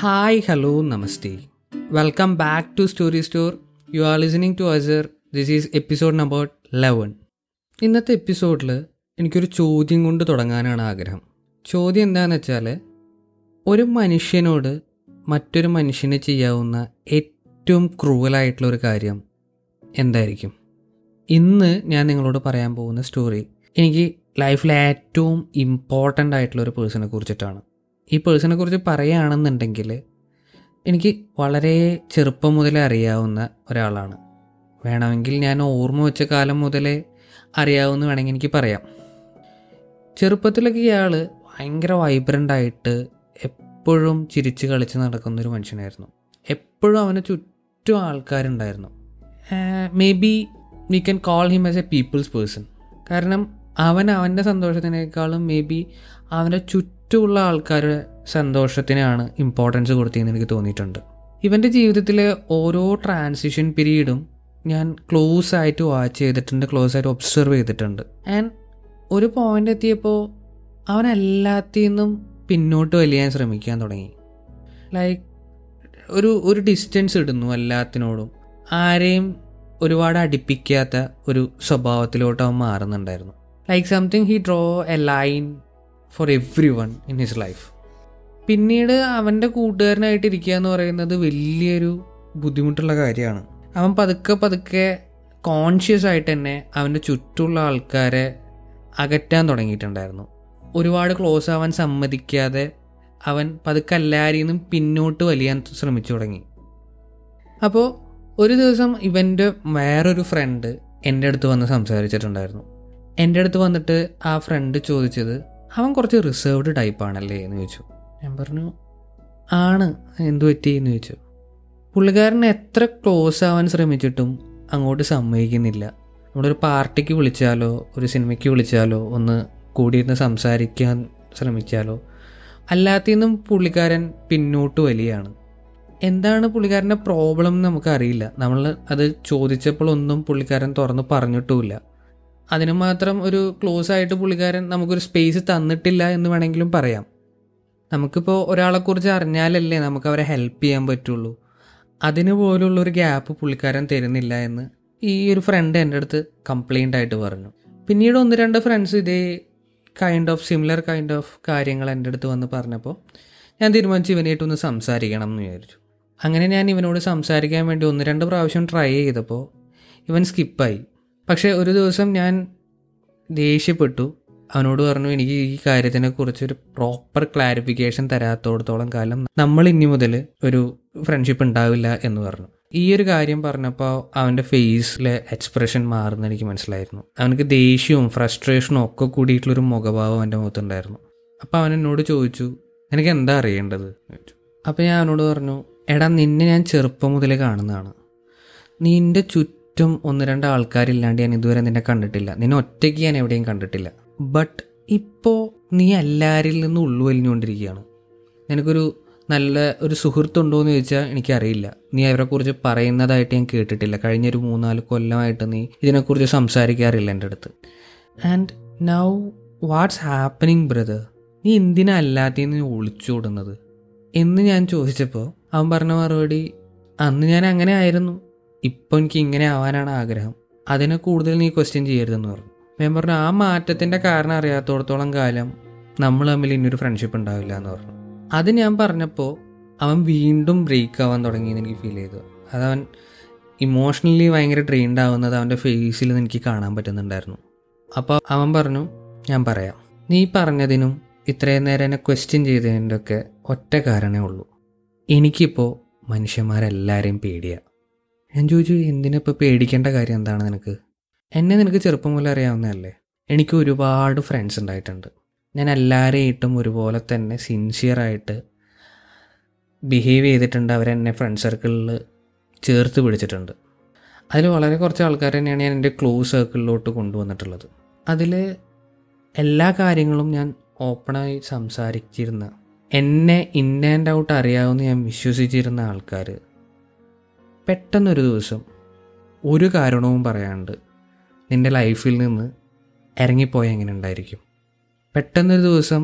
Hi hello നമസ്തേ, welcome back to story store. You are listening to Azhar. This is episode number 11. ഇന്നത്തെ എപ്പിസോഡിൽ എനിക്കൊരു ചോദ്യം കൊണ്ട് തുടങ്ങാനാണ് ആഗ്രഹം. ചോദ്യം എന്താണെന്ന് വെച്ചാൽ, ഒരു മനുഷ്യനോട് മറ്റൊരു മനുഷ്യന് ചെയ്യാവുന്ന ഏറ്റവും ക്രൂവലായിട്ടുള്ളൊരു കാര്യം എന്തായിരിക്കും? ഇന്ന് ഞാൻ നിങ്ങളോട് പറയാൻ പോകുന്ന സ്റ്റോറി എനിക്ക് ലൈഫിലെ ഏറ്റവും ഇമ്പോർട്ടൻ്റ് ആയിട്ടുള്ളൊരു പേഴ്സണെ കുറിച്ചിട്ടാണ്. ഈ പേഴ്സണെ കുറിച്ച് പറയുകയാണെന്നുണ്ടെങ്കിൽ എനിക്ക് വളരെ ചെറുപ്പം മുതലേ അറിയാവുന്ന ഒരാളാണ്. വേണമെങ്കിൽ ഞാൻ ഓർമ്മ വെച്ച കാലം മുതലേ അറിയാവുമെന്ന് വേണമെങ്കിൽ എനിക്ക് പറയാം. ചെറുപ്പത്തിലൊക്കെ ഇയാൾ ഭയങ്കര വൈബ്രൻ്റായിട്ട് എപ്പോഴും ചിരിച്ച് കളിച്ച് നടക്കുന്നൊരു മനുഷ്യനായിരുന്നു. എപ്പോഴും അവന് ചുറ്റും ആൾക്കാരുണ്ടായിരുന്നു. Maybe we can call him as a people's person. കാരണം അവൻ അവൻ്റെ സന്തോഷത്തിനേക്കാളും മേ ബി അവൻ്റെ ചുറ്റുമുള്ള ആൾക്കാരുടെ സന്തോഷത്തിനാണ് ഇമ്പോർട്ടൻസ് കൊടുത്തതെന്ന് എനിക്ക് തോന്നിയിട്ടുണ്ട്. ഇവൻ്റെ ജീവിതത്തിലെ ഓരോ ട്രാൻസിഷൻ പീരീഡും ഞാൻ ക്ലോസ് ആയിട്ട് വാച്ച് ചെയ്തിട്ടുണ്ട്, ക്ലോസ് ആയിട്ട് ഒബ്സർവ് ചെയ്തിട്ടുണ്ട്. ആൻഡ് ഒരു പോയിൻ്റ് എത്തിയപ്പോൾ അവൻ എല്ലാത്തിൽ നിന്നും പിന്നോട്ട് വലിയാൻ ശ്രമിക്കാൻ തുടങ്ങി. ലൈക്ക് ഒരു ഡിസ്റ്റൻസ് ഇടുന്നു എല്ലാത്തിനോടും. ആരെയും ഒരുപാട് അടുപ്പിക്കാത്ത ഒരു സ്വഭാവത്തിലോട്ട് അവൻ മാറുന്നുണ്ടായിരുന്നു. Like something he draw a line for everyone in his life. പിന്നീട് അവൻ്റെ കൂട്ടുകാരനായിട്ടിരിക്കുക എന്ന് പറയുന്നത് വലിയൊരു ബുദ്ധിമുട്ടുള്ള കാര്യമാണ്. അവൻ പതുക്കെ കോൺഷ്യസ് ആയിട്ട് തന്നെ അവൻ്റെ ചുറ്റുമുള്ള ആൾക്കാരെ അകറ്റാൻ തുടങ്ങിയിട്ടുണ്ടായിരുന്നു. ഒരുപാട് ക്ലോസ് ആവാൻ സമ്മതിക്കാതെ അവൻ പതുക്കെ എല്ലാവരിൽ നിന്നും പിന്നോട്ട് വലിയാൻ ശ്രമിച്ചു തുടങ്ങി. അപ്പോൾ ഒരു ദിവസം ഇവൻ്റെ വേറൊരു ഫ്രണ്ട് എൻ്റെ അടുത്ത് വന്ന് സംസാരിച്ചിട്ടുണ്ടായിരുന്നു. എൻ്റെ അടുത്ത് വന്നിട്ട് ആ ഫ്രണ്ട് ചോദിച്ചത്, അവൻ കുറച്ച് റിസർവ്ഡ് ടൈപ്പാണല്ലേ എന്ന് ചോദിച്ചു. ഞാൻ പറഞ്ഞു, ആണ്, എന്തു പറ്റി എന്ന് ചോദിച്ചു. പുള്ളിക്കാരൻ എത്ര ക്ലോസ് ആവാൻ ശ്രമിച്ചിട്ടും അങ്ങോട്ട് സമ്മതിക്കുന്നില്ല. നമ്മളൊരു പാർട്ടിക്ക് വിളിച്ചാലോ ഒരു സിനിമയ്ക്ക് വിളിച്ചാലോ ഒന്ന് കൂടിയിരുന്ന് സംസാരിക്കാൻ ശ്രമിച്ചാലോ അല്ലാത്തിൽ നിന്നും പുള്ളിക്കാരൻ പിന്നോട്ട് വലിയാണ്. എന്താണ് പുള്ളിക്കാരൻ്റെ പ്രോബ്ലം എന്ന് നമുക്കറിയില്ല. നമ്മൾ അത് ചോദിച്ചപ്പോഴൊന്നും പുള്ളിക്കാരൻ തുറന്ന് പറഞ്ഞിട്ടുമില്ല. അതിന് മാത്രം ഒരു ക്ലോസ് ആയിട്ട് പുള്ളിക്കാരൻ നമുക്കൊരു സ്പേസ് തന്നിട്ടില്ല എന്ന് വേണമെങ്കിലും പറയാം. നമുക്കിപ്പോൾ ഒരാളെക്കുറിച്ച് അറിഞ്ഞാലല്ലേ നമുക്ക് അവരെ ഹെൽപ്പ് ചെയ്യാൻ പറ്റുള്ളൂ. അതിന് പോലുള്ളൊരു ഗ്യാപ്പ് പുള്ളിക്കാരൻ തരുന്നില്ല എന്ന് ഈ ഒരു ഫ്രണ്ട് എൻ്റെ അടുത്ത് കംപ്ലൈൻ്റ് ആയിട്ട് പറഞ്ഞു. പിന്നീട് ഒന്ന് രണ്ട് ഫ്രണ്ട്സ് ഇതേ സിമിലർ കൈൻഡ് ഓഫ് കാര്യങ്ങൾ എൻ്റെ അടുത്ത് വന്ന് പറഞ്ഞപ്പോൾ ഞാൻ തീരുമാനിച്ചു ഇവനായിട്ടൊന്ന് സംസാരിക്കണം എന്ന് വിചാരിച്ചു. അങ്ങനെ ഞാൻ ഇവനോട് സംസാരിക്കാൻ വേണ്ടി ഒന്ന് രണ്ട് പ്രാവശ്യം ട്രൈ ചെയ്തപ്പോൾ ഇവൻ സ്കിപ്പായി. പക്ഷേ ഒരു ദിവസം ഞാൻ ദേഷ്യപ്പെട്ടു അവനോട് പറഞ്ഞു, എനിക്ക് ഈ കാര്യത്തിനെക്കുറിച്ച് ഒരു പ്രോപ്പർ ക്ലാരിഫിക്കേഷൻ തരാത്തോടത്തോളം കാലം നമ്മൾ ഇനി മുതൽ ഒരു ഫ്രണ്ട്ഷിപ്പ് ഉണ്ടാവില്ല എന്ന് പറഞ്ഞു. ഈ ഒരു കാര്യം പറഞ്ഞപ്പോൾ അവൻ്റെ ഫേസിലെ എക്സ്പ്രഷൻ മാറുന്ന എനിക്ക് മനസ്സിലായിരുന്നു. അവനക്ക് ദേഷ്യവും ഫ്രസ്ട്രേഷനും ഒക്കെ കൂടിയിട്ടുള്ളൊരു മുഖഭാവം എൻ്റെ മുഖത്തുണ്ടായിരുന്നു. അപ്പോൾ അവൻ എന്നോട് ചോദിച്ചു, നിനക്ക് എന്താ അറിയേണ്ടത് ചോദിച്ചു. അപ്പോൾ ഞാൻ അവനോട് പറഞ്ഞു, എടാ നിന്നെ ഞാൻ ചെറുപ്പം മുതലേ കാണുന്നതാണ്. നിൻ്റെ ചുറ്റും ഒന്ന് രണ്ട് ആൾക്കാരില്ലാണ്ട് ഞാൻ ഇതുവരെ നിന്നെ കണ്ടിട്ടില്ല. നിന്നെ ഒറ്റയ്ക്ക് ഞാൻ എവിടെയും കണ്ടിട്ടില്ല. ബട്ട് ഇപ്പോൾ നീ എല്ലാവരിൽ നിന്നും ഉള്ളുവലിഞ്ഞുകൊണ്ടിരിക്കുകയാണ്. നിനക്കൊരു നല്ല ഒരു സുഹൃത്തുണ്ടോ എന്ന് ചോദിച്ചാൽ എനിക്കറിയില്ല. നീ അവരെക്കുറിച്ച് പറയുന്നതായിട്ട് ഞാൻ കേട്ടിട്ടില്ല. കഴിഞ്ഞൊരു 3-4 കൊല്ലമായിട്ട് നീ ഇതിനെക്കുറിച്ച് സംസാരിക്കാറില്ല എൻ്റെ അടുത്ത്. And now what's happening brother? നീ എന്തിനാ അല്ലാതെ നീ ഒളിച്ചോടുന്നത് എന്ന് ഞാൻ ചോദിച്ചപ്പോൾ അവൻ പറഞ്ഞ മറുപടി, അന്ന് ഞാൻ അങ്ങനെ ആയിരുന്നു, ഇപ്പോൾ എനിക്ക് ഇങ്ങനെ ആവാനാണ് ആഗ്രഹം, അതിനെ കൂടുതൽ നീ ക്വസ്റ്റ്യൻ ചെയ്യരുതെന്ന് പറഞ്ഞു. ഞാൻ പറഞ്ഞു, ആ മാറ്റത്തിൻ്റെ കാരണം അറിയാത്തോടത്തോളം കാലം നമ്മൾ തമ്മിൽ ഇനിയൊരു ഫ്രണ്ട്ഷിപ്പ് ഉണ്ടാവില്ല എന്ന് പറഞ്ഞു. അത് ഞാൻ പറഞ്ഞപ്പോൾ അവൻ വീണ്ടും ബ്രേക്ക് ആവാൻ തുടങ്ങിയെന്ന് എനിക്ക് ഫീൽ ചെയ്തു. അതവൻ ഇമോഷണലി ഭയങ്കര ഡ്രെയിൻഡ് ആവുന്നത് അവൻ്റെ ഫേസിൽ എനിക്ക് കാണാൻ പറ്റുന്നുണ്ടായിരുന്നു. അപ്പോൾ അവൻ പറഞ്ഞു, ഞാൻ പറയാം, നീ പറഞ്ഞതിനും ഇത്രയും നേരം എന്നെ ക്വസ്റ്റ്യൻ ചെയ്തതിൻ്റെ ഒക്കെ ഒറ്റ കാരണമേ ഉള്ളൂ, എനിക്കിപ്പോൾ മനുഷ്യന്മാരെല്ലാവരെയും പേടിയാണ്. ഞാൻ ചോദിച്ചു, എന്തിനിപ്പോൾ പേടിക്കേണ്ട കാര്യം എന്താണ് നിനക്ക്? എന്നെ നിനക്ക് ചെറുപ്പം മുതലേ അറിയാവുന്നതല്ലേ? എനിക്ക് ഒരുപാട് ഫ്രണ്ട്സ് ഉണ്ടായിട്ടുണ്ട്. ഞാൻ എല്ലാവരെയായിട്ടും ഒരുപോലെ തന്നെ സിൻസിയറായിട്ട് ബിഹേവ് ചെയ്തിട്ടുണ്ട്. അവരെന്നെ ഫ്രണ്ട് സർക്കിളിൽ ചേർത്ത് പിടിച്ചിട്ടുണ്ട്. അതിൽ വളരെ കുറച്ച് ആൾക്കാർ തന്നെയാണ് ഞാൻ എൻ്റെ ക്ലോസ് സർക്കിളിലോട്ട് കൊണ്ടുവന്നിട്ടുള്ളത്. അതിൽ എല്ലാ കാര്യങ്ങളും ഞാൻ ഓപ്പണായി സംസാരിച്ചിരുന്ന, എന്നെ ഇൻ ആൻഡ് ഔട്ട് അറിയാവുന്ന ഞാൻ വിശ്വസിച്ചിരുന്ന ആൾക്കാർ പെട്ടെന്നൊരു ദിവസം ഒരു കാരണവും പറയാണ്ട് നിൻ്റെ ലൈഫിൽ നിന്ന് ഇറങ്ങിപ്പോയാൽ എങ്ങനെ ഉണ്ടായിരിക്കും? പെട്ടെന്നൊരു ദിവസം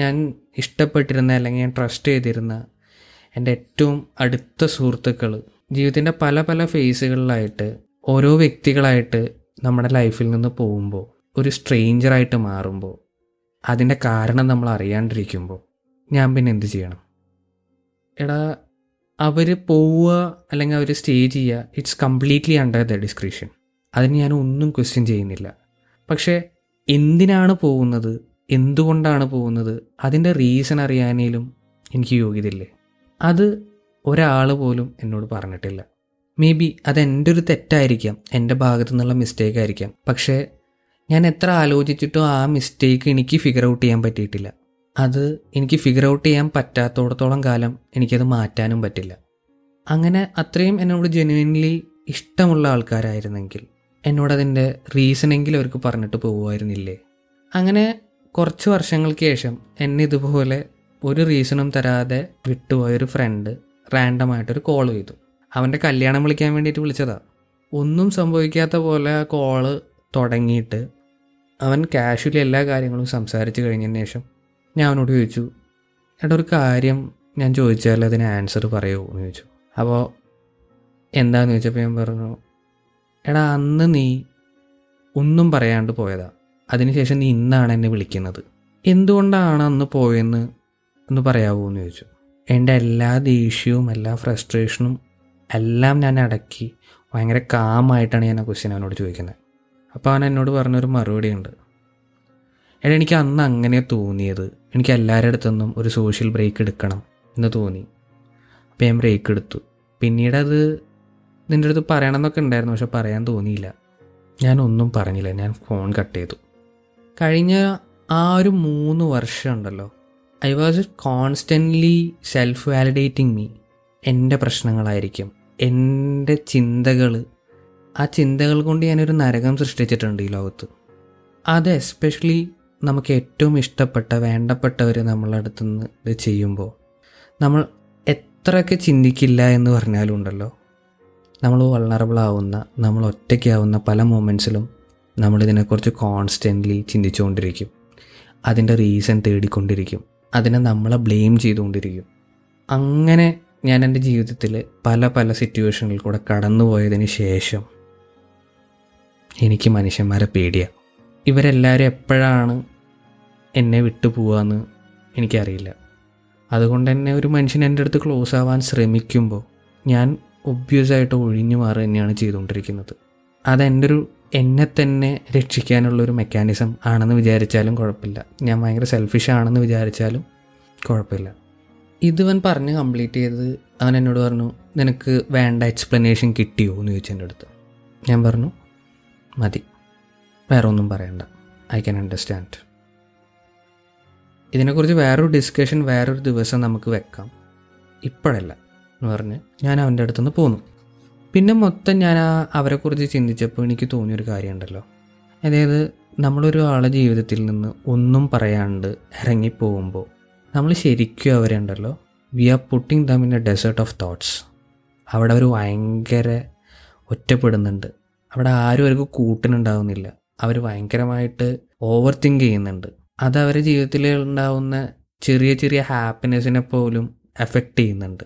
ഞാൻ ഇഷ്ടപ്പെട്ടിരുന്ന അല്ലെങ്കിൽ ഞാൻ ട്രസ്റ്റ് ചെയ്തിരുന്ന എൻ്റെ ഏറ്റവും അടുത്ത സുഹൃത്തുക്കൾ ജീവിതത്തിൻ്റെ പല പല ഫേസുകളിലായിട്ട് ഓരോ വ്യക്തികളായിട്ട് നമ്മുടെ ലൈഫിൽ നിന്ന് പോകുമ്പോൾ, ഒരു സ്ട്രേഞ്ചറായിട്ട് മാറുമ്പോൾ, അതിൻ്റെ കാരണം നമ്മൾ അറിയാണ്ടിരിക്കുമ്പോൾ ഞാൻ പിന്നെ എന്ത് ചെയ്യണം? എടാ, അവർ പോവുക അല്ലെങ്കിൽ അവർ സ്റ്റേ ചെയ്യുക, it's completely under the description. അതിന് ഞാൻ ഒന്നും ക്വസ്റ്റ്യൻ ചെയ്യുന്നില്ല. പക്ഷേ എന്തിനാണ് പോകുന്നത്, എന്തുകൊണ്ടാണ് പോകുന്നത്, അതിൻ്റെ റീസൺ അറിയാനേലും എനിക്ക് യോഗ്യതയില്ലേ? അത് ഒരാൾ പോലും എന്നോട് പറഞ്ഞിട്ടില്ല. മേ ബി അതെൻ്റെ ഒരു തെറ്റായിരിക്കാം, എൻ്റെ ഭാഗത്തു നിന്നുള്ള മിസ്റ്റേക്ക് ആയിരിക്കാം. പക്ഷേ ഞാൻ എത്ര ആലോചിച്ചിട്ടോ ആ മിസ്റ്റേക്ക് എനിക്ക് ഫിഗർ ഔട്ട് ചെയ്യാൻ പറ്റിയിട്ടില്ല. അത് എനിക്ക് ഫിഗർ ഔട്ട് ചെയ്യാൻ പറ്റാത്തോടത്തോളം കാലം എനിക്കത് മാറ്റാനും പറ്റില്ല. അങ്ങനെ അത്രയും എന്നോട് ജെന്യുവിൻലി ഇഷ്ടമുള്ള ആൾക്കാരായിരുന്നെങ്കിൽ എന്നോടതിൻ്റെ റീസണെങ്കിലും അവർക്ക് പറഞ്ഞിട്ട് പോകുമായിരുന്നില്ലേ? അങ്ങനെ കുറച്ച് വർഷങ്ങൾക്ക് ശേഷം എന്നെ ഇതുപോലെ ഒരു റീസണും തരാതെ വിട്ടുപോയൊരു ഫ്രണ്ട് റാൻഡമായിട്ടൊരു കോൾ ചെയ്തു. അവൻ്റെ കല്യാണം വിളിക്കാൻ വേണ്ടിയിട്ട് വിളിച്ചതാണ്. ഒന്നും സംഭവിക്കാത്ത പോലെ ആ കോള് തുടങ്ങിയിട്ട് അവൻ കാഷ്വലി എല്ലാ കാര്യങ്ങളും സംസാരിച്ച് കഴിഞ്ഞതിന് ശേഷം ഞാൻ അവനോട് ചോദിച്ചു, എടാ ഒരു കാര്യം ഞാൻ ചോദിച്ചാൽ അതിന് ആൻസർ പറയുമോ എന്ന് ചോദിച്ചു. അപ്പോൾ എന്താണെന്ന് ചോദിച്ചപ്പോൾ ഞാൻ പറഞ്ഞു, എടാ അന്ന് നീ ഒന്നും പറയാണ്ട് പോയതാണ്, അതിനുശേഷം നീ ഇന്നാണ് എന്നെ വിളിക്കുന്നത്. എന്തുകൊണ്ടാണ് അന്ന് പോയെന്ന് ഒന്ന് പറയാമോ എന്ന് ചോദിച്ചു. എൻ്റെ എല്ലാ ദേഷ്യവും എല്ലാ ഫ്രസ്ട്രേഷനും എല്ലാം ഞാൻ അടക്കി ഭയങ്കര കാമായിട്ടാണ് ഞാൻ ആ ക്വസ്റ്റ്യൻ അവനോട് ചോദിക്കുന്നത്. അപ്പോൾ അവൻ എന്നോട് പറഞ്ഞൊരു മറുപടി ഉണ്ട്. എടാ എനിക്ക് അന്ന് അങ്ങനെ തോന്നിയത്, എനിക്ക് എല്ലാവരുടെ അടുത്തൊന്നും ഒരു സോഷ്യൽ ബ്രേക്ക് എടുക്കണം എന്ന് തോന്നി. അപ്പോൾ ഞാൻ ബ്രേക്ക് എടുത്തു. പിന്നീടത് നിൻ്റെ അടുത്ത് പറയണമെന്നൊക്കെ ഉണ്ടായിരുന്നു, പക്ഷെ പറയാൻ തോന്നിയില്ല. ഞാനൊന്നും പറഞ്ഞില്ല, ഞാൻ ഫോൺ കട്ട് ചെയ്തു. കഴിഞ്ഞ ആ ഒരു 3 വർഷം ഉണ്ടല്ലോ, I was constantly self validating me. എൻ്റെ പ്രശ്നങ്ങളായിരിക്കും, എൻ്റെ ചിന്തകൾ, ആ ചിന്തകൾ കൊണ്ട് ഞാനൊരു നരകം സൃഷ്ടിച്ചിട്ടുണ്ട് ഈ ലോകത്ത്. അത് എസ്പെഷ്യലി നമുക്ക് ഏറ്റവും ഇഷ്ടപ്പെട്ട വേണ്ടപ്പെട്ടവർ നമ്മളെ അടുത്തുനിന്ന് ഇത് ചെയ്യുമ്പോൾ നമ്മൾ എത്രയൊക്കെ ചിന്തിക്കില്ല എന്ന് പറഞ്ഞാലും ഉണ്ടല്ലോ, നമ്മൾ വൾണറബിളാവുന്ന, നമ്മൾ ഒറ്റയ്ക്കാവുന്ന പല മൊമെൻറ്റ്സിലും നമ്മളിതിനെക്കുറിച്ച് കോൺസ്റ്റൻ്റ്ലി ചിന്തിച്ചുകൊണ്ടിരിക്കും, അതിൻ്റെ റീസൺ തേടിക്കൊണ്ടിരിക്കും, അതിനെ നമ്മളെ ബ്ലെയിം ചെയ്തുകൊണ്ടിരിക്കും. അങ്ങനെ ഞാൻ എൻ്റെ ജീവിതത്തിൽ പല പല സിറ്റുവേഷനിൽ കൂടെ കടന്നു പോയതിന് ശേഷം എനിക്ക് മനുഷ്യന്മാരെ പേടിയാണ്. ഇവരെല്ലാവരും എപ്പോഴാണ് എന്നെ വിട്ടുപോകുകയെന്ന് എനിക്കറിയില്ല. അതുകൊണ്ട് തന്നെ ഒരു മനുഷ്യൻ എൻ്റെ അടുത്ത് ക്ലോസ് ആവാൻ ശ്രമിക്കുമ്പോൾ ഞാൻ ഒബ്വിയസായിട്ട് ഒഴിഞ്ഞു മാറുക തന്നെയാണ് ചെയ്തുകൊണ്ടിരിക്കുന്നത്. അതെൻ്റെ ഒരു എന്നെ തന്നെ രക്ഷിക്കാനുള്ളൊരു മെക്കാനിസം ആണെന്ന് വിചാരിച്ചാലും കുഴപ്പമില്ല, ഞാൻ ഭയങ്കര സെൽഫിഷാണെന്ന് വിചാരിച്ചാലും കുഴപ്പമില്ല. ഇതുവൻ പറഞ്ഞ് കംപ്ലീറ്റ് ചെയ്ത് അവൻ എന്നോട് പറഞ്ഞു, നിനക്ക് വേണ്ട എക്സ്പ്ലനേഷൻ കിട്ടിയോ എന്ന് ചോദിച്ചു എൻ്റെ അടുത്ത്. ഞാൻ പറഞ്ഞു, മതി, വേറെ ഒന്നും പറയണ്ട, ഐ ക്യാൻ അണ്ടർസ്റ്റാൻഡ്. ഇതിനെക്കുറിച്ച് വേറൊരു ഡിസ്കഷൻ വേറൊരു ദിവസം നമുക്ക് വെക്കാം, ഇപ്പോഴല്ല എന്ന് പറഞ്ഞ് ഞാൻ അവൻ്റെ അടുത്തുനിന്ന് പോന്നു. പിന്നെ മൊത്തം ഞാൻ അവരെക്കുറിച്ച് ചിന്തിച്ചപ്പോൾ എനിക്ക് തോന്നിയൊരു കാര്യമുണ്ടല്ലോ, അതായത് നമ്മളൊരു ആളെ ജീവിതത്തിൽ നിന്ന് ഒന്നും പറയാണ്ട് ഇറങ്ങിപ്പോകുമ്പോൾ നമ്മൾ ശരിക്കും അവരുണ്ടല്ലോ, we are putting them in a desert of thoughts. അവിടെ അവർ ഭയങ്കര ഒറ്റപ്പെടുന്നുണ്ട്, അവിടെ ആരും അവർക്ക് കൂട്ടിനുണ്ടാവുന്നില്ല, അവർ ഭയങ്കരമായിട്ട് ഓവർ തിങ്ക് ചെയ്യുന്നുണ്ട്. അത് അവരുടെ ജീവിതത്തിൽ ഉണ്ടാവുന്ന ചെറിയ ചെറിയ ഹാപ്പിനെസ്സിനെ പോലും എഫക്റ്റ് ചെയ്യുന്നുണ്ട്.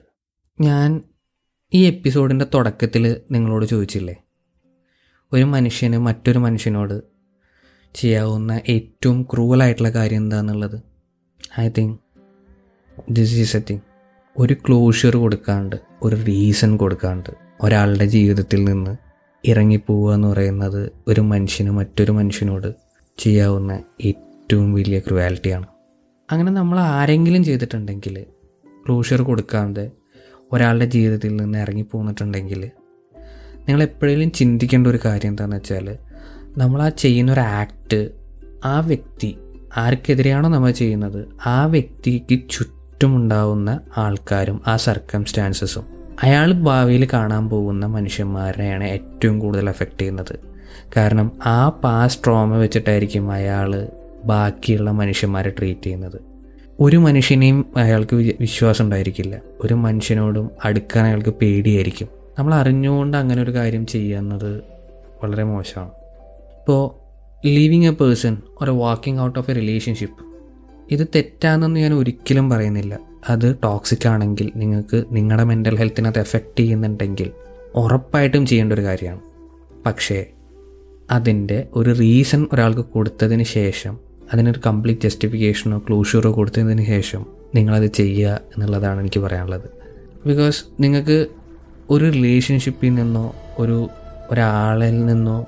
ഞാൻ ഈ എപ്പിസോഡിൻ്റെ തുടക്കത്തിൽ നിങ്ങളോട് ചോദിച്ചില്ലേ, ഒരു മനുഷ്യന് മറ്റൊരു മനുഷ്യനോട് ചെയ്യാവുന്ന ഏറ്റവും ക്രൂവലായിട്ടുള്ള കാര്യം എന്താണെന്നുള്ളത്? I think this is a thing. ഒരു ക്ലോഷർ കൊടുക്കാണ്ട്, ഒരു റീസൺ കൊടുക്കാണ്ട് ഒരാളുടെ ജീവിതത്തിൽ നിന്ന് ഇറങ്ങിപ്പോവുക എന്ന് പറയുന്നത് ഒരു മനുഷ്യന് മറ്റൊരു മനുഷ്യനോട് ചെയ്യാവുന്ന ഏറ്റവും വലിയ ക്രൂവാലിറ്റിയാണ്. അങ്ങനെ നമ്മൾ ആരെങ്കിലും ചെയ്തിട്ടുണ്ടെങ്കിൽ, ക്ലോഷർ കൊടുക്കാണ്ട് ഒരാളുടെ ജീവിതത്തിൽ നിന്ന് ഇറങ്ങി പോന്നിട്ടുണ്ടെങ്കിൽ, നിങ്ങളെപ്പോഴെങ്കിലും ചിന്തിക്കേണ്ട ഒരു കാര്യം എന്താണെന്ന് വെച്ചാൽ, നമ്മൾ ആ ചെയ്യുന്നൊരു ആക്ട് ആ വ്യക്തി ആർക്കെതിരെയാണോ നമ്മൾ ചെയ്യുന്നത്, ആ വ്യക്തിക്ക് ചുറ്റുമുണ്ടാവുന്ന ആൾക്കാരും ആ സർക്കംസ്റ്റാൻസസും അയാൾ ഭാവിയിൽ കാണാൻ പോകുന്ന മനുഷ്യന്മാരെയാണ് ഏറ്റവും കൂടുതൽ എഫക്റ്റ് ചെയ്യുന്നത്. കാരണം ആ പാസ്റ്റ് ട്രോമ വെച്ചിട്ടായിരിക്കും അയാൾ ബാക്കിയുള്ള മനുഷ്യന്മാരെ ട്രീറ്റ് ചെയ്യുന്നത്. ഒരു മനുഷ്യനെയും അയാൾക്ക് വിശ്വാസം ഉണ്ടായിരിക്കില്ല, ഒരു മനുഷ്യനോടും അടുക്കാൻ അയാൾക്ക് പേടിയായിരിക്കും. നമ്മൾ അറിഞ്ഞുകൊണ്ട് അങ്ങനെ ഒരു കാര്യം ചെയ്യുന്നത് വളരെ മോശമാണ്. ഇപ്പോൾ leaving a person or walking out of a relationship, ഇത് തെറ്റാണെന്ന് ഞാൻ ഒരിക്കലും പറയുന്നില്ല. അത് ടോക്സിക് ആണെങ്കിൽ, നിങ്ങൾക്ക് നിങ്ങളുടെ മെൻ്റൽ ഹെൽത്തിനകത്ത് എഫക്റ്റ് ചെയ്യുന്നുണ്ടെങ്കിൽ ഉറപ്പായിട്ടും ചെയ്യേണ്ട ഒരു കാര്യമാണ്. പക്ഷേ അതിൻ്റെ ഒരു റീസൺ ഒരാൾക്ക് കൊടുത്തതിന് ശേഷം, അതിനൊരു കംപ്ലീറ്റ് ജസ്റ്റിഫിക്കേഷനോ ക്ലോഷറോ കൊടുത്തതിന് ശേഷം നിങ്ങളത് ചെയ്യുക എന്നുള്ളതാണ് എനിക്ക് പറയാനുള്ളത്. ബിക്കോസ് നിങ്ങൾക്ക് ഒരു റിലേഷൻഷിപ്പിൽ നിന്നോ ഒരാളിൽ നിന്നോ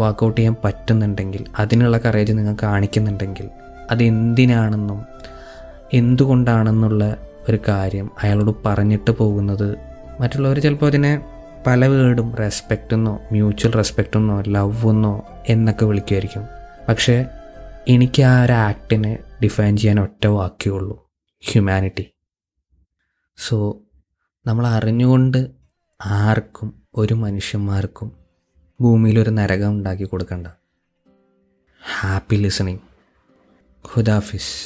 വർക്കൗട്ട് ചെയ്യാൻ പറ്റുന്നുണ്ടെങ്കിൽ, അതിനുള്ള കറേജ് നിങ്ങൾ കാണിക്കുന്നുണ്ടെങ്കിൽ, അതെന്തിനാണെന്നും എന്തുകൊണ്ടാണെന്നുള്ള ഒരു കാര്യം അയാളോട് പറഞ്ഞിട്ട് പോകുന്നത് മറ്റുള്ളവർ ചിലപ്പോൾ അതിനെ പല വേർഡും റെസ്പെക്റ്റെന്നോ മ്യൂച്വൽ റെസ്പെക്റ്റെന്നോ ലവെന്നോ എന്നൊക്കെ വിളിക്കുമായിരിക്കും. പക്ഷേ എനിക്ക് ആ ഒരു ആക്ടിനെ ഡിഫൈൻ ചെയ്യാൻ ഒറ്റ വാക്കേ ഉള്ളൂ: ഹ്യൂമാനിറ്റി. സോ നമ്മൾ അറിഞ്ഞുകൊണ്ട് ആർക്കും, ഒരു മനുഷ്യന്മാർക്കും ഭൂമിയിലൊരു നരകം ഉണ്ടാക്കി കൊടുക്കണ്ട. Happy listening. ഖുദാഫിസ്.